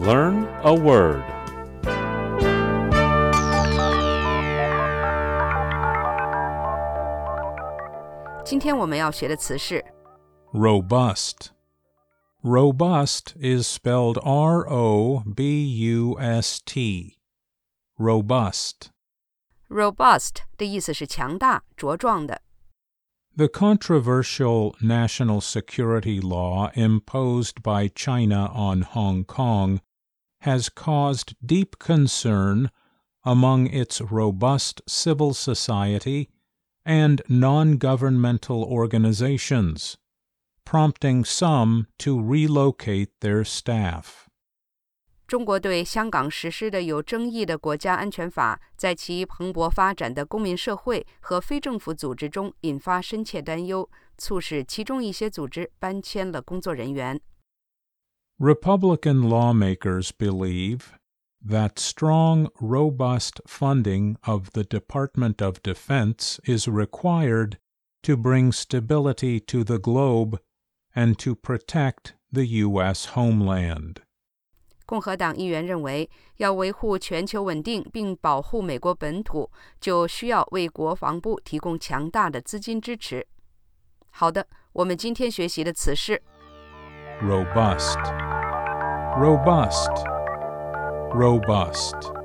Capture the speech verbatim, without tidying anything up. Learn a word. Today we will learn robust. Robust is spelled R O B U S T. Robust. Robust 的意思是强大、茁壮的。The controversial national security law imposed by China on Hong Kong has caused deep concern among its robust civil society and non-governmental organizations, prompting some to relocate their staff. 中国对香港实施的有争议的国家安全法，在其蓬勃发展的公民社会和非政府组织中引发深切担忧，促使其中一些组织搬迁了工作人员。Republican lawmakers believe that strong, robust funding of the Department of Defense is required to bring stability to the globe and to protect the U S homeland.共和党议员认为，要维护全球稳定并保护美国本土，就需要为国防部提供强大的资金支持。好的，我们今天学习的词是 robust, robust, robust.